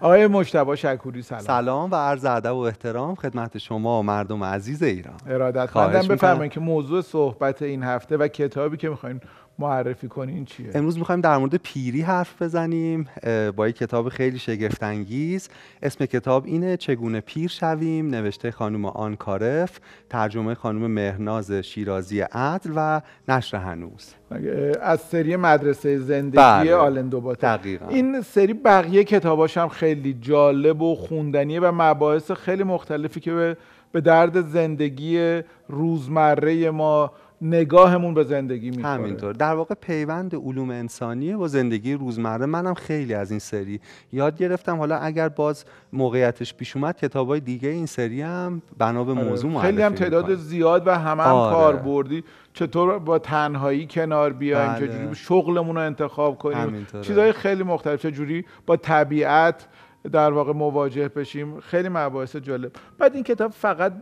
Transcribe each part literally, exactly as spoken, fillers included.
آقای مجتبی شکوری سلام. سلام و عرض ادب و احترام خدمت شما و مردم عزیز ایران. ارادتمندم بفرمایید که موضوع صحبت این هفته و کتابی که می‌خواید معرفی کنین چیه؟ امروز می‌خوایم در مورد پیری حرف بزنیم با یک کتاب خیلی شگفت‌انگیز. اسم کتاب اینه چگونه پیر شویم، نوشته خانم آن کارن، ترجمه خانم مهرناز شیرازی عدل و نشر هنوز. از سری مدرسه زندگی بله. آلندوبات. دقیقاً. این سری بقیه کتاباش هم خیلی جالب و خوندنیه و مباحث خیلی مختلفی که به درد زندگی روزمره ما، نگاهمون به زندگی می‌کنه. همینطور. در واقع پیوند علوم انسانیه با زندگی روزمره. منم خیلی از این سری یاد گرفتم. حالا اگر باز موقعیتش پیش اومد کتابای دیگه این سری هم بنا به موضوع معرفی خیلی هم تعداد میکنه. زیاد و همه هم آره. کاربردی. چطور با تنهایی کنار بیایم، بله. چجوری شغلمون رو انتخاب کنیم. همینطوره. چیزهای خیلی مختلف، چجوری با طبیعت در واقع مواجه بشیم، خیلی مباحث جالب. بعد این کتاب فقط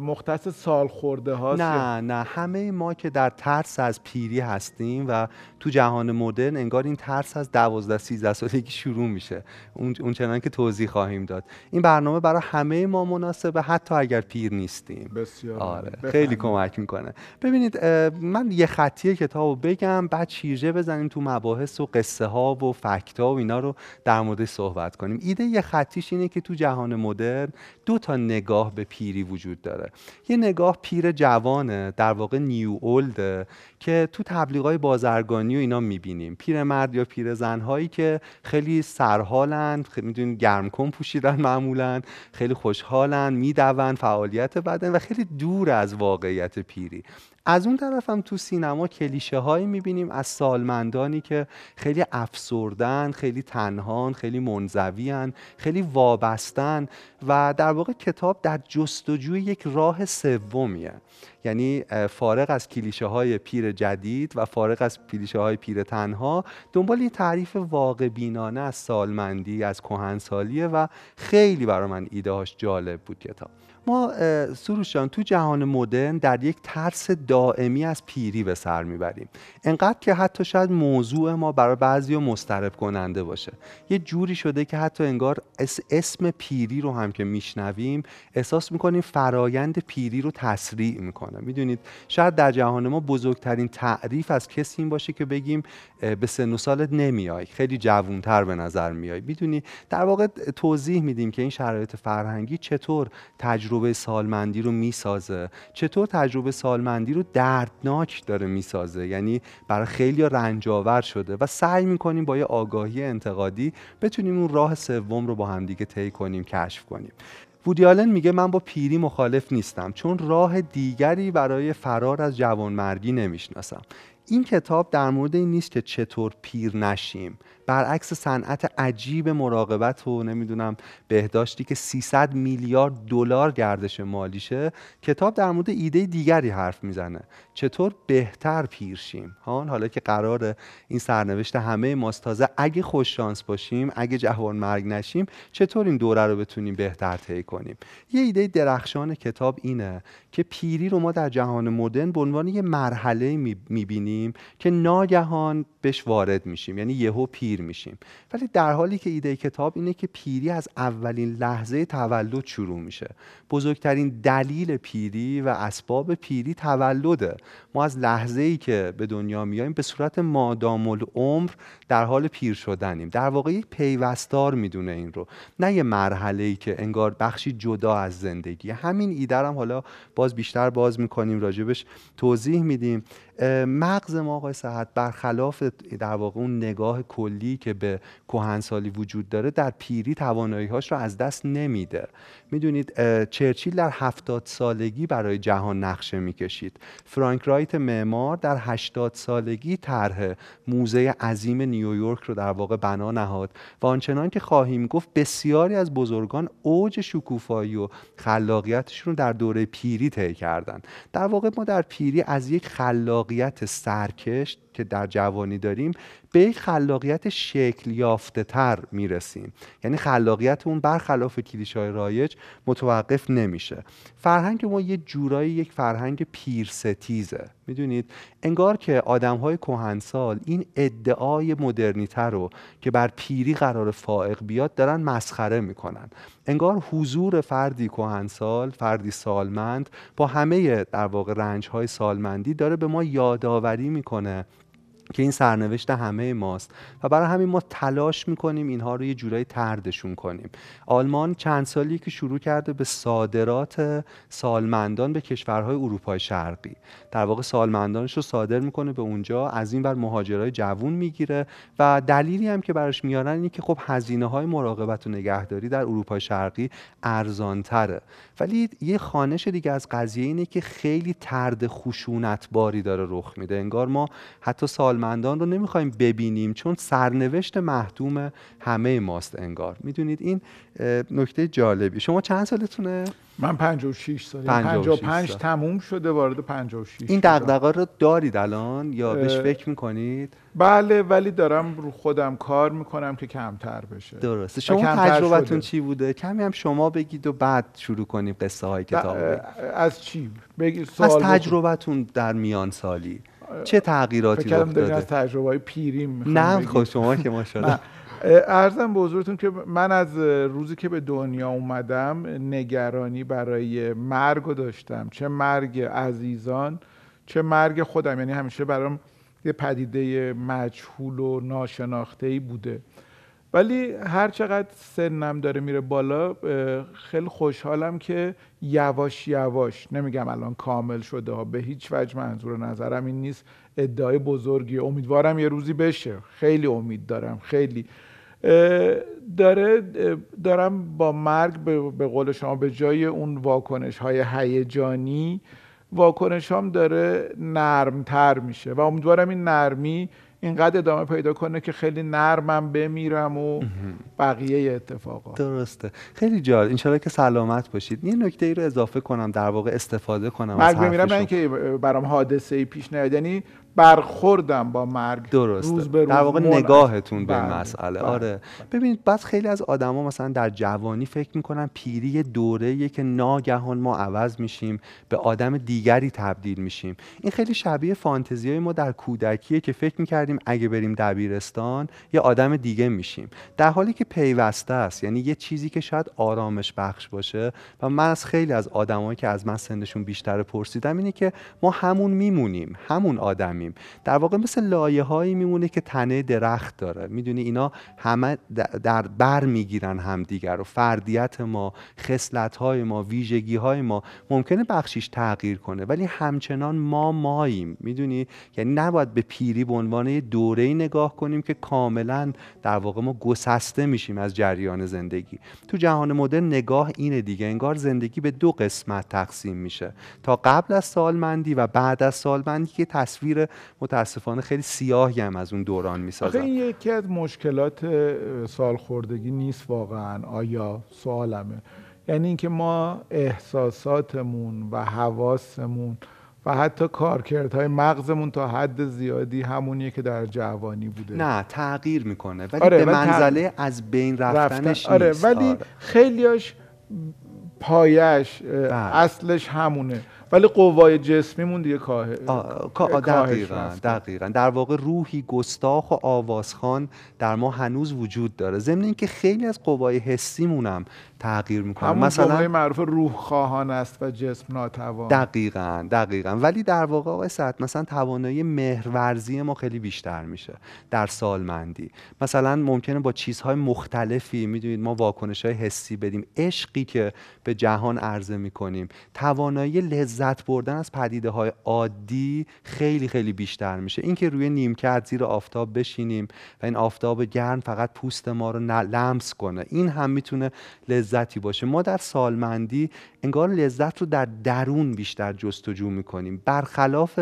مختص سالخورده هاست؟ نه نه، همه ما که در ترس از پیری هستیم و تو جهان مدرن انگار این ترس از دوازده سیزده سالگی شروع میشه، اون چنان که توضیح خواهیم داد. این برنامه برای همه ما مناسبه، حتی اگر پیر نیستیم. بسیار آره. خیلی کمک میکنه. ببینید من یه خطی کتابو بگم، بعد شیرجه بزنیم تو مباحث و قصه ها و فکت ها و اینا رو در مورد صحبت کنیم. ایده یه خطیش اینه که تو جهان مدرن دو تا نگاه به پیری وجود داره. یه نگاه پیر جوانه، در واقع نیو اولده، که تو تبلیغات بازرگانی و اینا میبینیم. پیرمرد یا پیرزن هایی که خیلی سرحالن، میدونین گرمکن پوشیدن، معمولا خیلی خوشحالن، میدون، فعالیت بدن و خیلی دور از واقعیت پیری. از اون طرف هم تو سینما کلیشه هایی میبینیم از سالمندانی که خیلی افسردن، خیلی تنهان، خیلی منزوین، خیلی وابستن و در واقع کتاب در جستجوی یک راه سومیه، یعنی فارغ از کلیشه های پیر جدید و فارغ از کلیشه های پیر تنها، دنبال یه تعریف واقع بینانه از سالمندی، از کهنسالیه و خیلی برای من ایده‌هاش جالب بود کتاب. ما سروش جان تو جهان مدرن در یک ترس دائمی از پیری به سر میبریم، انقدر که حتی شاید موضوع ما برای بعضی مضطرب کننده باشه. یه جوری شده که حتی انگار اسم پیری رو هم که میشنویم احساس میکنیم فرایند پیری رو تسریع میکنه. میدونید شاید در جهان ما بزرگترین تعریف از کسی این باشه که بگیم به سن و سالت نمیای، خیلی جوانتر به نظر میای. میدونی در واقع توضیح میدیم که این شرایط فرهنگی چطور تجربه تجربه سالمندی رو میسازه، چطور تجربه سالمندی رو دردناک داره میسازه، یعنی برای خیلی رنجاور شده و سعی میکنیم با یه آگاهی انتقادی بتونیم اون راه سوم رو با همدیگه طی کنیم، کشف کنیم. وودی آلن میگه من با پیری مخالف نیستم چون راه دیگری برای فرار از جوانمردی نمیشناسم. این کتاب در مورد این نیست که چطور پیر نشیم، برعکس صنعت عجیب مراقبت و نمیدونم بهداشتی که سیصد میلیارد دلار گردش مالیشه، کتاب در مورد ایده دیگری حرف میزنه، چطور بهتر پیر شیم. حالا که قراره این سرنوشت همه ماست، تازه اگه خوش شانس باشیم، اگه جوان مرگ نشیم، چطور این دوره رو بتونیم بهتر طی کنیم. یه ایده درخشان کتاب اینه که پیری رو ما در جهان مدرن به عنوان یه مرحله میبینیم که ناگهان بهش وارد میشیم، یعنی یهو پیر میشیم، ولی در حالی که ایده کتاب اینه که پیری از اولین لحظه تولد شروع میشه. بزرگترین دلیل پیری و اسباب پیری تولده. ما از لحظه‌ای که به دنیا میایم به صورت مادام العمر در حال پیر شدنیم. در واقع یک پیوستار میدونه این رو، نه یه مرحله‌ای که انگار بخشی جدا از زندگی. همین ایده رو هم حالا باز بیشتر باز میکنیم، راجبش توضیح میدیم. مغز ما آقای صحت برخلاف در واقع اون نگاه کلی که به کهنسالی وجود داره، در پیری توانایی‌هاش رو از دست نمیده. میدونید چرچیل در هفتاد سالگی برای جهان نقشه میکشید. فرانک رایت معمار در هشتاد سالگی طرح موزه عظیم نیویورک رو در واقع بنا نهاد و آنچنان که خواهیم گفت بسیاری از بزرگان اوج شکوفایی و خلاقیتشون رو در دوره پیری طی کردن. در واقع ما در پیری از یک خلاق واقعیت سرکش که در جوانی داریم به یک خلاقیت شکل یافته تر میرسیم. یعنی خلاقیت اون برخلاف کلیشه‌های رایج متوقف نمیشه. فرهنگ ما یه جورایی یک فرهنگ پیرستیزه. میدونید انگار که آدم‌های کهنسال این ادعای مدرنیته رو که بر پیری قرار فائق بیاد دارن مسخره میکنن. انگار حضور فردی کهنسال، فردی سالمند با همه در واقع رنج‌های سالمندی داره به ما یادآوری میکنه که این سرنوشت همه ماست و برای همین ما تلاش میکنیم اینها رو یه جورایی طردشون کنیم. آلمان چند سالی که شروع کرده به صادرات سالمندان به کشورهای اروپای شرقی، در واقع سالمندانش رو صادر میکنه به اونجا، از این ور مهاجرای جوون میگیره و دلیلی هم که براش میارن اینه که خب هزینه های مراقبت و نگهداری در اروپای شرقی ارزان تره. ولی یه خوانش دیگه از قضیه اینه که خیلی طرد خشونتباری داره رخ میده. انگار ما حتی سال مندان رو نمیخوایم ببینیم چون سرنوشت محتوم همه ماست انگار. میدونید این نکته جالبی. شما چند سالتونه؟ من پنجاه و شش سالم. پنجاه و پنج تموم شده وارد پنجاه و شش. این دغدغه رو دارید الان یا بهش فکر میکنید؟ بله، ولی دارم رو خودم کار میکنم که کمتر بشه. درسته. شما تجربتون چی بوده؟ کمی هم شما بگید و بعد شروع کنیم قصه های کتاب. از چی؟ بگید سوال. از تجربتون در میان سالی چه تغییراتی رخ داده؟ از تجربه‌های پیریم می‌خوام. نه خب شما که ماشاءالله. عرضم به حضورتون که من از روزی که به دنیا اومدم نگرانی برای مرگ داشتم، چه مرگ عزیزان چه مرگ خودم. یعنی همیشه برام یه پدیده مجهول و ناشناخته‌ای بوده. ولی هر چقدر سنم داره میره بالا خیلی خوشحالم که یواش یواش، نمیگم الان کامل شده ها، به هیچ وجه منظور نظرم این نیست، ادعای بزرگی، امیدوارم یه روزی بشه، خیلی امید دارم، خیلی داره دارم با مرگ به قول شما به جای اون واکنش های هیجانی واکنش هم داره نرمتر میشه و امیدوارم این نرمی اینقدر ادامه پیدا کنه که خیلی نرمم بمیرم و بقیه اتفاقا. درسته. خیلی جالب. انشالله که سلامت باشید. یه نکته ای رو اضافه کنم، در واقع استفاده کنم از حرفشون. مرگ بمیرم نه اینکه برام حادثه ای پیش نیاد، یعنی برخوردم با مرگ. درسته. روز به روز در واقع نگاهتون به مسئله. آره. ببینید بعض خیلی از آدما مثلا در جوانی فکر میکنن پیری دوره‌ایه که ناگهان ما عوض میشیم، به آدم دیگری تبدیل میشیم. این خیلی شبیه فانتزیای ما در کودکیه که فکر میکردیم اگه بریم دبیرستان یه آدم دیگه میشیم، در حالی که پیوسته است. یعنی یه چیزی که شاید آرامش بخش باشه و من از خیلی از آدمایی که از من سنشون بیشتر پرسیدم اینه که ما همون میمونیم، همون آدمی، در واقع مثل لایه هایی میمونه که تنه درخت داره. میدونی اینا همه در بر میگیرن هم دیگر و فردیت ما، خصلت های ما، ویژگی های ما ممکنه بخشیش تغییر کنه ولی همچنان ما ماییم. میدونی یعنی نباید به پیری به عنوان یه دوره‌ای نگاه کنیم که کاملا در واقع ما گسسته میشیم از جریان زندگی. تو جهان مدرن نگاه اینه دیگه، انگار زندگی به دو قسمت تقسیم میشه، تا قبل از سالمندی و بعد از سالمندی که تصویر متاسفانه خیلی سیاهی هم از اون دوران میسازن. این یکی از مشکلات سالخوردگی نیست واقعا؟ آیا سوالمه، یعنی اینکه ما احساساتمون و حواسمون و حتی کارکردهای مغزمون تا حد زیادی همونیه که در جوانی بوده. نه تغییر میکنه ولی آره، به منزله تغ... از بین رفتنش آره، نیست. ولی آره. خیلیاش پایش بره. اصلش همونه ولی قوای جسمیمون دیگه کاهش. دقیقاً دقیقاً. در واقع روحی گستاخ و آوازخوان در ما هنوز وجود داره، ضمن اینکه خیلی از قوای حسیمون هم تغییر میکنه. مثلا جمله معروف روح خواهان است و جسم ناتوان. دقیقاً دقیقاً. ولی در واقع آقای سعد مثلا توانایی مهرورزی ما خیلی بیشتر میشه در سالمندی. مثلا ممکنه با چیزهای مختلفی میدونید ما واکنش‌های حسی بدیم، عشقی که به جهان عرضه میکنیم، توانایی لذت بردن از پدیده‌های عادی خیلی خیلی بیشتر میشه. اینکه روی نیمکت زیر آفتاب بشینیم و این آفتاب گرم فقط پوست ما رو لمس کنه، این هم میتونه لذتی باشه. ما در سالمندی انگار لذت رو در درون بیشتر جستجو میکنیم برخلاف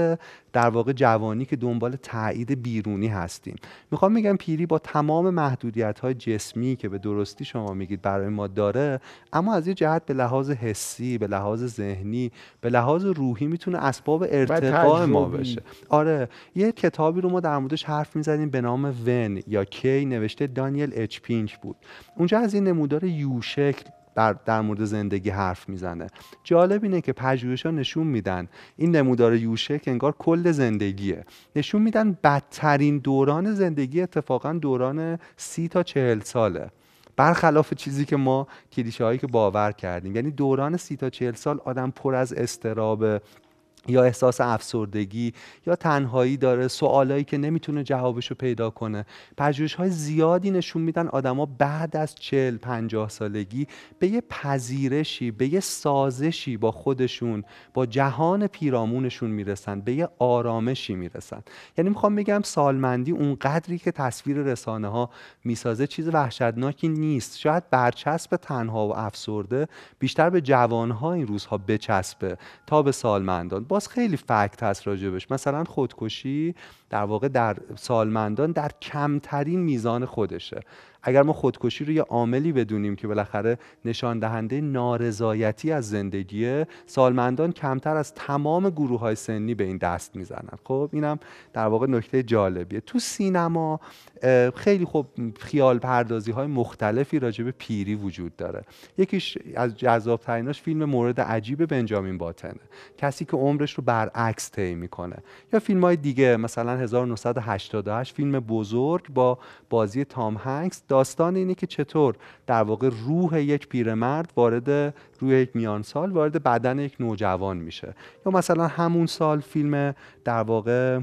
در واقع جوانی که دنبال تایید بیرونی هستیم. میخوام بگم پیری با تمام محدودیت‌های جسمی که به درستی شما میگید برای ما داره، اما از یه جهت به لحاظ حسی، به لحاظ ذهنی، به لحاظ روحی میتونه اسباب ارتقاء ما بشه. آره، یه کتابی رو ما در موردش حرف میزنیم به نام ون یا کی، نوشته دانیل اچ پینک بود. اونجا از این نمودار یوشکل در در مورد زندگی حرف میزنه. جالب اینه که پژوهش‌ها نشون میدن این نمودار یوشه که انگار کل زندگیه. نشون میدن بدترین دوران زندگی اتفاقا دوران سی تا چهل ساله. برخلاف چیزی که ما کلیشه‌هایی که باور کردیم. یعنی دوران سی تا چهل سال آدم پر از استرابه، یا احساس افسردگی یا تنهایی داره، سوالایی که نمیتونه جوابشو پیدا کنه. پژوهش‌های زیادی نشون میدن آدما بعد از چهل پنجاه سالگی به یه پذیرشی، به یه سازشی با خودشون، با جهان پیرامونشون میرسن، به یه آرامشی میرسن. یعنی میخوام بگم سالمندی اون قدری که تصویر رسانه‌ها میسازه چیز وحشتناکی نیست. شاید برچسب تنها و افسرده بیشتر به جوانها این روزها بچسبه تا به سالمندان. باز خیلی فکت هست راجبش. مثلا خودکشی در واقع در سالمندان در کمترین میزان خودشه. اگر ما خودکشی رو یه عاملی بدونیم که بالاخره نشان دهنده نارضایتی از زندگیه، سالمندان کمتر از تمام گروه‌های سنی به این دست میزنن. خب اینم در واقع نکته جالبیه. تو سینما خیلی خب خیال پردازی‌های مختلفی راجع به پیری وجود داره. یکیش از جذاب‌تریناش فیلم مورد عجیب بنجامین باتنه، کسی که عمرش رو برعکس طی می‌کنه. یا فیلم‌های دیگه، مثلا هزار و نهصد و هشتاد و هشت فیلم بزرگ با بازی تام هنکس، داستان اینه که چطور در واقع روح یک پیرمرد وارد روح یک میانسال وارد بدن یک نوجوان میشه. یا مثلا همون سال فیلم در واقع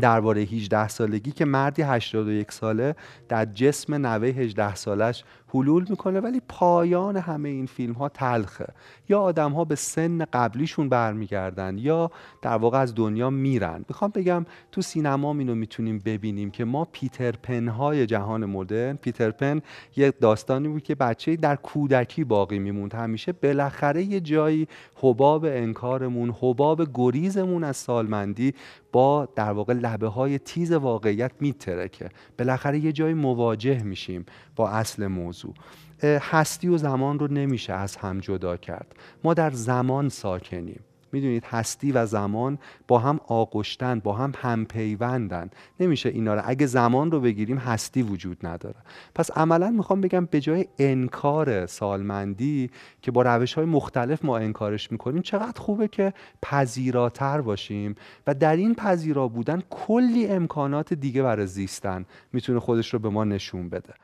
درباره هجده سالگی که مردی هشتاد و یک ساله در جسم نوه هجده سالش حلول میکنه، ولی پایان همه این فیلم ها تلخه. یا آدم ها به سن قبلیشون برمیگردن یا در واقع از دنیا میرن. میخوام بگم تو سینما اینو میتونیم ببینیم که ما پیتر پن های جهان مدرن، پیتر پن یک داستانی بود که بچه در کودکی باقی میموند همیشه، بالاخره یه جایی حباب انکارمون، حباب گریزمون از سالمندی با در واقع لبه های تیز واقعیت میترکه. بالاخره یه جایی مواجه میشیم با اصل موضوع. هستی و زمان رو نمیشه از هم جدا کرد. ما در زمان ساکنیم. میدونید هستی و زمان با هم آغشتن، با هم همپیوندن. نمیشه اینا رو اگه زمان رو بگیریم هستی وجود نداره. پس عملا میخوام بگم به جای انکار سالمندی که با روش‌های مختلف ما انکارش میکنیم، چقدر خوبه که پذیراتر باشیم و در این پذیرا بودن کلی امکانات دیگه برای زیستن میتونه خودش رو به ما نشون بده.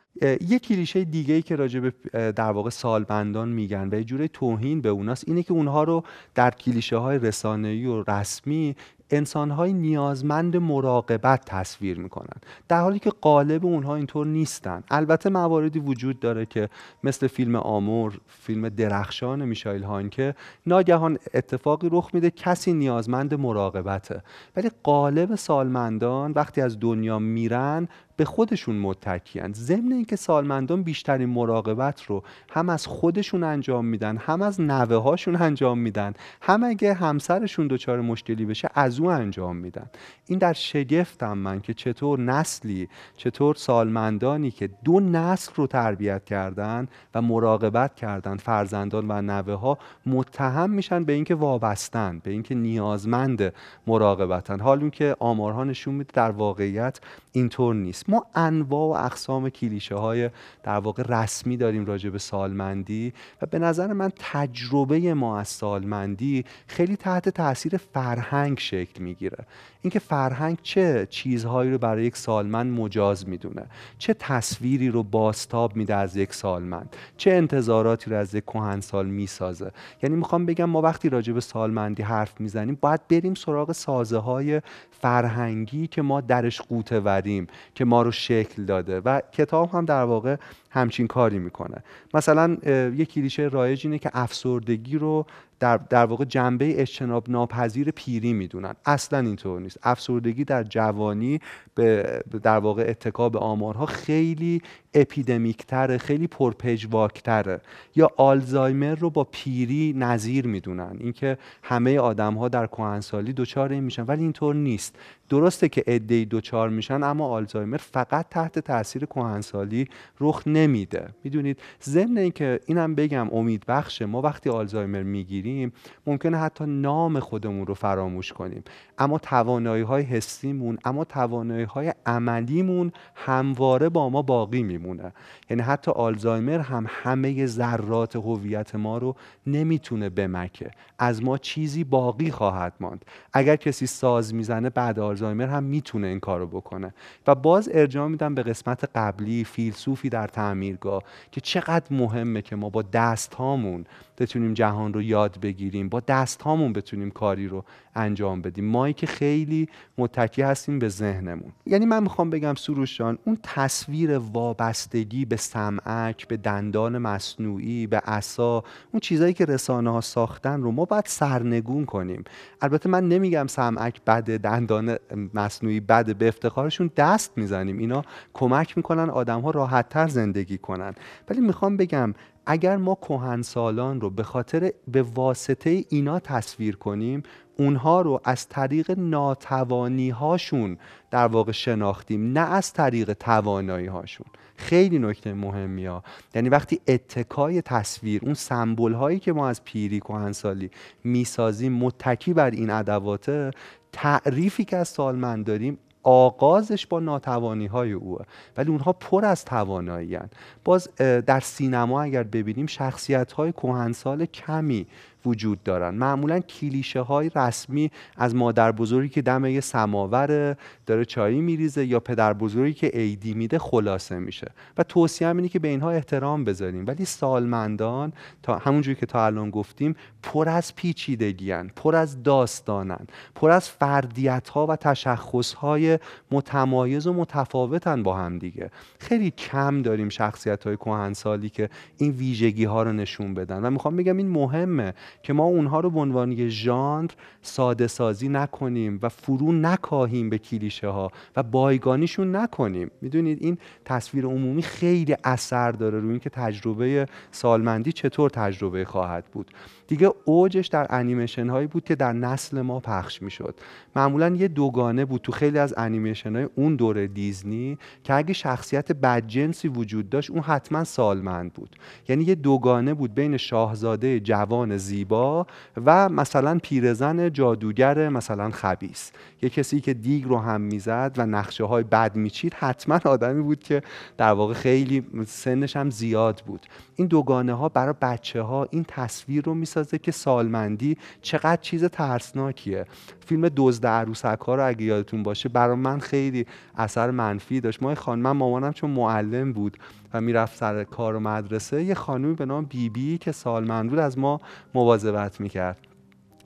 یک کلیشه دیگه‌ای که راجع به در واقع سالمندان میگن و یه جوری توهین به اوناست اینه که اونها رو در کلیشه‌های رسانه‌ای و رسمی انسان‌های نیازمند مراقبت تصویر می‌کنن، در حالی که غالب اونها اینطور نیستن. البته مواردی وجود داره که مثل فیلم آمور، فیلم درخشان میشائیل هانکه، ناگهان اتفاقی رخ میده، کسی نیازمند مراقبته، ولی غالب سالمندان وقتی از دنیا میرن به خودشون متکی‌اند. ضمن اینکه سالمندان بیشترین مراقبت رو هم از خودشون انجام میدن، هم از نوه‌هاشون انجام میدن، هم اگه همسرشون دچار مشکلی بشه از او انجام میدن. این در شگفتم من که چطور نسلی، چطور سالمندانی که دو نسل رو تربیت کردن و مراقبت کردن، فرزندان و نوه‌ها، متهم میشن به اینکه وابستن، به اینکه نیازمند مراقبتن، حال اون که آمارها نشون میده در واقعیت اینطور نیست. ما انواع و اقسام کلیشه های در واقع رسمی داریم راجع به سالمندی و به نظر من تجربه ما از سالمندی خیلی تحت تاثیر فرهنگ شکل میگیره. اینکه فرهنگ چه چیزهایی رو برای یک سالمند مجاز میدونه، چه تصویری رو بازتاب میده از یک سالمند، چه انتظاراتی رو از یک کهنسال میسازه. یعنی میخوام بگم ما وقتی راجع به سالمندی حرف میزنیم باید بریم سراغ سازه های فرهنگی که ما درش قوطه وریم، که ما رو شکل داده، و کتاب هم در واقع همچین کاری میکنه. مثلا یک کلیشه رایج اینه که افسردگی رو در, در واقع جنبه اجتناب ناپذیر پیری میدونن. اصلا اینطور نیست. افسردگی در جوانی به در واقع اتکا به آمارها خیلی اپیدمیکتره، خیلی پرپژواکتره. یا آلزایمر رو با پیری نظیر میدونن، اینکه همه آدم‌ها در کهنسالی دچار این میشن، ولی اینطور نیست. درسته که عده‌ای دچار میشن، اما آلزایمر فقط تحت تاثیر کهنسالی رخ نمیده. میدونید ضمن اینکه اینم بگم امیدبخشه، ما وقتی آلزایمر میگیریم ممکنه حتی نام خودمون رو فراموش کنیم، اما توانایی‌های حسیمون، اما توانایی‌های عملیمون همواره با ما باقی میمونه. یعنی حتی آلزایمر هم همه ذرات هویت ما رو نمیتونه بمکه، از ما چیزی باقی خواهد ماند. اگر کسی ساز میزنه بعد آلزایمر هم میتونه این کارو بکنه. و باز ارجاع میدم به قسمت قبلی، فیلسوفی در تعمیرگاه، که چقدر مهمه که ما با دست هامون بتونیم جهان رو یاد بگیریم، با دست هامون بتونیم کاری رو انجام بدیم، ما که خیلی متکی هستیم به ذهنمون. یعنی من میخوام بگم سروش جان، اون تصویر وابستگی به سمعک، به دندان مصنوعی، به عصا، اون چیزایی که رسانه ها ساختن رو ما باید سرنگون کنیم. البته من نمیگم سمعک بده، دندان مصنوعی بده، به افتخارشون دست میزنیم، اینا کمک میکنن آدم ها راحت تر زندگی کنن. ولی میخوام بگم اگر ما کهنسالان رو به خاطر به واسطه اینا تصویر کنیم، اونها رو از طریق ناتوانی هاشون در واقع شناختیم، نه از طریق توانایی هاشون. خیلی نکته مهمیه. یعنی وقتی اتکای تصویر، اون سمبل هایی که ما از پیری کهنسالی میسازیم متکی بر این ادوات، تعریفی که از سالمند داریم آغازش با ناتوانی‌های اوه، ولی اونها پر از توانایی‌اند. باز در سینما اگر ببینیم شخصیت‌های کهنسال کمی وجود دارن، معمولا کلیشه های رسمی از مادر بزرگی که دم یه سماور داره چایی میریزه یا پدر بزرگی که عیدی میده خلاصه میشه. و توصیه‌ام اینه که به اینها احترام بذاریم، ولی سالمندان تا همونجوری که تا الان گفتیم پر از پیچیدگی ان، پر از داستانن، پر از فردیت ها و تشخص های متمایز و متفاوتن با هم دیگه. خیلی کم داریم شخصیت های کهنسالی که این ویژگی ها رو نشون بدن. و میخوام بگم این مهمه که ما اونها رو به عنوان یه ژانر ساده سازی نکنیم و فرو نکاهیم به کلیشه ها و بایگانیشون نکنیم. میدونید این تصویر عمومی خیلی اثر داره روی اینکه تجربه سالمندی چطور تجربه خواهد بود. دیگه اوجش در انیمیشن هایی بود که در نسل ما پخش میشد. معمولا یه دوگانه بود تو خیلی از انیمیشن های اون دوره دیزنی، که اگه شخصیت بدجنسی وجود داشت اون حتما سالمند بود. یعنی یه دوگانه بود بین شاهزاده جوان زیبا و مثلا پیرزن جادوگر مثلا خبیث. یه کسی که دیگ رو هم میزد و نقشه های بد میچید حتما آدمی بود که در واقع خیلی سنش هم زیاد بود. این دوگانه ها برای بچه ها این تصویر رو میسازه که سالمندی چقدر چیز ترسناکیه. فیلم دزد عروسک ها رو اگه یادتون باشه برای من خیلی اثر منفی داشت. ما خانم، من مامانم چون معلم بود و میرفت سر کار و مدرسه، یه خانومی به نام بیبی که سالمند بود از ما مواظبت میکرد.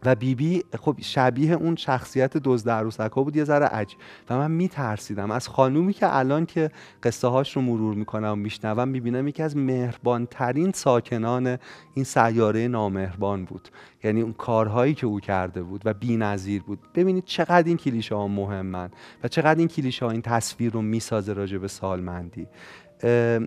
و بیبی خب شبیه اون شخصیت دزد عروسک‌ها بود، یه ذره عجیب، و من میترسیدم از خانومی که الان که قصه هاش رو مرور میکنم و میشنوم میبینم یکی از مهربانترین ساکنان این سیاره نامهربان بود. یعنی اون کارهایی که او کرده بود و بی‌نظیر بود. ببینید چقدر این کلیشه ها مهمن و چقدر این کلیشه ها این تصویر رو میسازه راجع به سالمندی.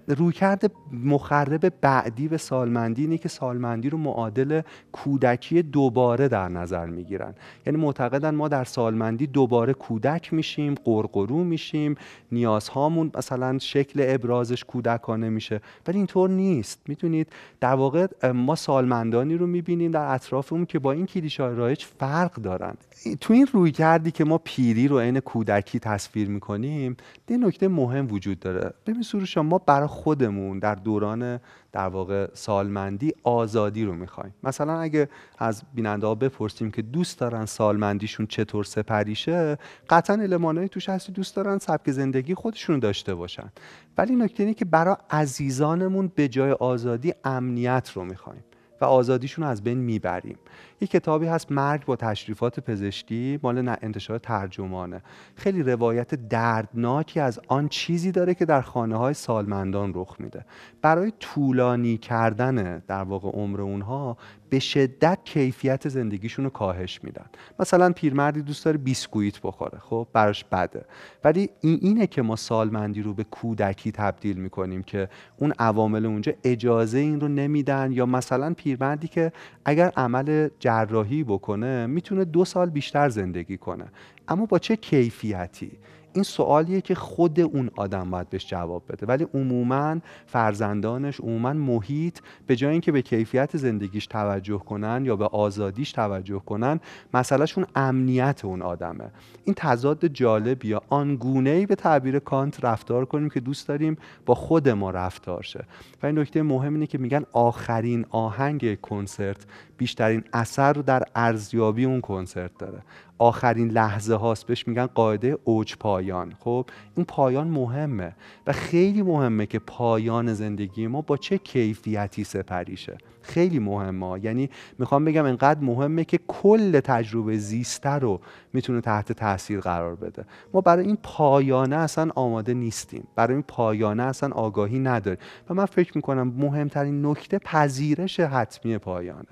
رویکرد مخرب بعدی به سالمندی اینه که سالمندی رو معادل کودکی دوباره در نظر میگیرن. یعنی معتقدن ما در سالمندی دوباره کودک میشیم، قرقرو میشیم، نیازهامون مثلا شکل ابرازش کودکانه میشه، ولی اینطور نیست. میتونید در واقع ما سالمندانی رو میبینیم در اطرافمون که با این کلیشه‌های رایج فرق دارن. تو این رویکردی که ما پیری رو عین کودکی تصویر میکنیم یه نکته مهم وجود داره. ببین سروش، ما برای خودمون در دوران در واقع سالمندی آزادی رو میخوایم. مثلا اگه از بیننده ها بپرسیم که دوست دارن سالمندیشون چطور سپریشه، قطعا المانایی توش هستی دوست دارن سبک زندگی خودشون داشته باشن. ولی نکته اینه که برای عزیزانمون به جای آزادی امنیت رو میخوایم و آزادیشون رو از بین میبریم. یک کتابی هست مرگ با تشریفات پزشکی، مال انتشار ترجمانه، خیلی روایت دردناکی از آن چیزی داره که در خانه‌های سالمندان رخ میده. برای طولانی کردن در واقع عمر اونها به شدت کیفیت زندگیشون رو کاهش میدن. مثلا پیرمردی دوست داره بیسکویت بخوره، خب براش بده، ولی این اینه که ما سالمندی رو به کودکی تبدیل میکنیم که اون عوامل اونجا اجازه این رو نمیدن. یا مثلا پیرمردی که اگر عمل جراحی بکنه میتونه دو سال بیشتر زندگی کنه، اما با چه کیفیتی؟ این سوالیه که خود اون آدم باید بهش جواب بده، ولی عموماً فرزندانش، عموماً محیط، به جای اینکه به کیفیت زندگیش توجه کنن یا به آزادیش توجه کنن، مسئلهشون امنیت اون آدمه. این تضاد جالب، یا آنگونه‌ای به تعبیر کانت رفتار کنیم که دوست داریم با خود ما رفتار شه. و این نکته مهم اینه که میگن آخرین آهنگ کنسرت بیشترین اثر رو در ارزیابی اون کنسرت داره. آخرین لحظه هاست، بهش میگن قاعده اوج پایان. خب این پایان مهمه و خیلی مهمه که پایان زندگی ما با چه کیفیتی سپری شه. خیلی مهمه، یعنی میخوام بگم انقدر مهمه که کل تجربه زیسته رو میتونه تحت تاثیر قرار بده. ما برای این پایانه اصلا آماده نیستیم، برای این پایانه اصلا آگاهی نداریم و من فکر میکنم مهمترین نکته پذیرش حتمی پایانه.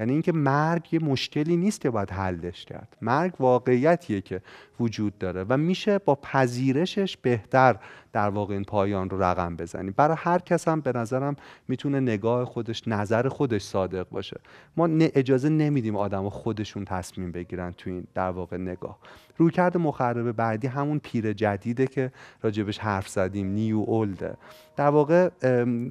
یعنی اینکه مرگ یه مشکلی نیست که باید حلش کرد، مرگ واقعیتیه که وجود داره و میشه با پذیرشش بهتر در واقع این پایان رو رقم بزنیم. برای هر کس هم به نظرم میتونه نگاه خودش، نظر خودش صادق باشه. ما اجازه نمیدیم آدم‌ها خودشون تصمیم بگیرن تو این در واقع نگاه. رویکرد مخرب بعدی همون پیر جدیده که راجبش حرف زدیم، نیو اولده. در واقع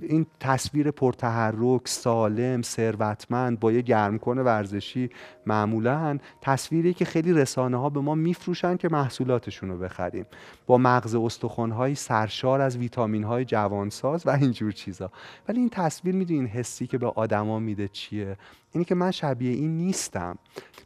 این تصویر پرتحرک، سالم، ثروتمند، با یه گرمکن ورزشی، معمولاً تصویری که خیلی رسانه‌ها به ما میفروشن که محصولاتشون رو بخریم، با مغز استخوان‌های سرشار از ویتامین‌های جوانساز و اینجور چیزا. ولی این تصویر، میدونین حسی که به آدما میده چیه؟ اینی که من شبیه این نیستم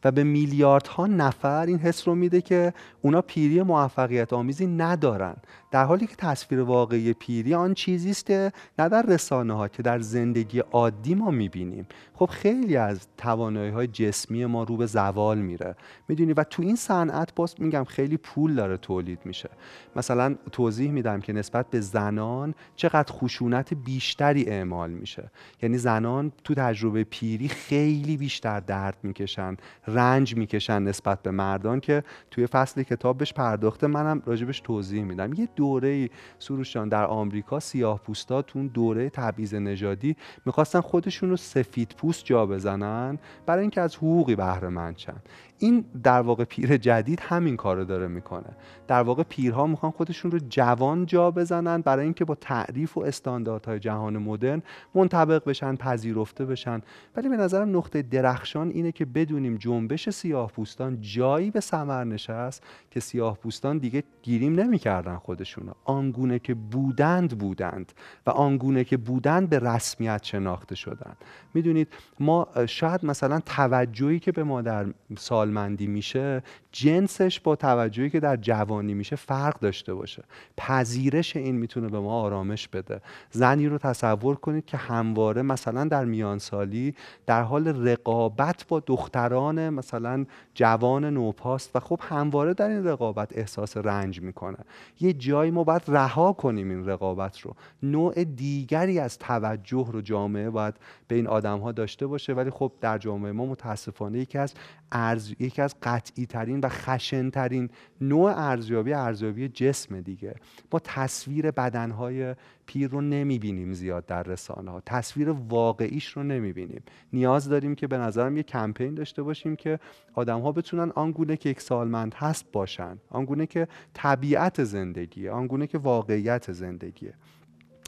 و به میلیاردها نفر این حس رو میده که اونا پیری موفقیت آمیزی ندارن، در حالی که تصویر واقعی پیری آن چیزیست که نه در رسانه ها که در زندگی عادی ما میبینیم. خب خیلی از توانایی های جسمی ما رو به زوال میره، میدونی، و تو این صنعت باز میگم خیلی پول داره تولید میشه. مثلا توضیح میدم که نسبت به زنان چقدر خشونت بیشتری اعمال میشه، یعنی زنان تو تجربه پیری خیلی بیشتر درد میکشن، رنج میکشن نسبت به مردان، که توی فصل کتاب بهش پرداخته، منم راجبش توضیح میدم. یه دوره سروش جان در آمریکا سیاه‌پوستا تو اون دوره تبعیض نژادی میخواستن خودشون رو سفیدپوست جا بزنن برای اینکه از حقوقی بهره مند شن. این در واقع پیر جدید همین کارو داره میکنه. در واقع پیرها میخوان خودشون رو جوان جا بزنن برای اینکه با تعریف و استانداردهای جهان مدرن منطبق بشن، پذیرفته بشن. ولی به نظرم نقطه درخشان اینه که بدونیم جنبش سیاه‌پوستان جایی به ثمر نشست که سیاه‌پوستان دیگه گیریم نمیکردن خودشون رو. آنگونه که بودند بودند و آنگونه که بودند به رسمیت شناخته شدند. میدونید ما شاید مثلا توجهی که به ما در سالمندی میشه، جنسش با توجهی که در جوانی میشه فرق داشته باشه. پذیرش این میتونه به ما آرامش بده. زنی رو تصور کنید که همواره مثلا در میانسالی در حال رقابت با دختران مثلا جوان نوپاست و خب همواره در این رقابت احساس رنج میکنه. یه جایی ما باید رها کنیم این رقابت رو. نوع دیگری از توجه رو جامعه باید به این آدم‌ها داشته باشه، ولی خب در جامعه ما متاسفانه یکی از ارز یکی از قطعی ترین و خشن ترین نوع ارزیابی ارزیابی جسم دیگه. ما تصویر بدنهای پیر رو نمیبینیم زیاد در رسانه ها، تصویر واقعیش رو نمیبینیم. نیاز داریم که به نظرم یه کمپین داشته باشیم که آدم‌ها بتونن آنگونه که یک سالمند هست باشن، آنگونه که طبیعت زندگیه، آنگونه که واقعیت زندگیه.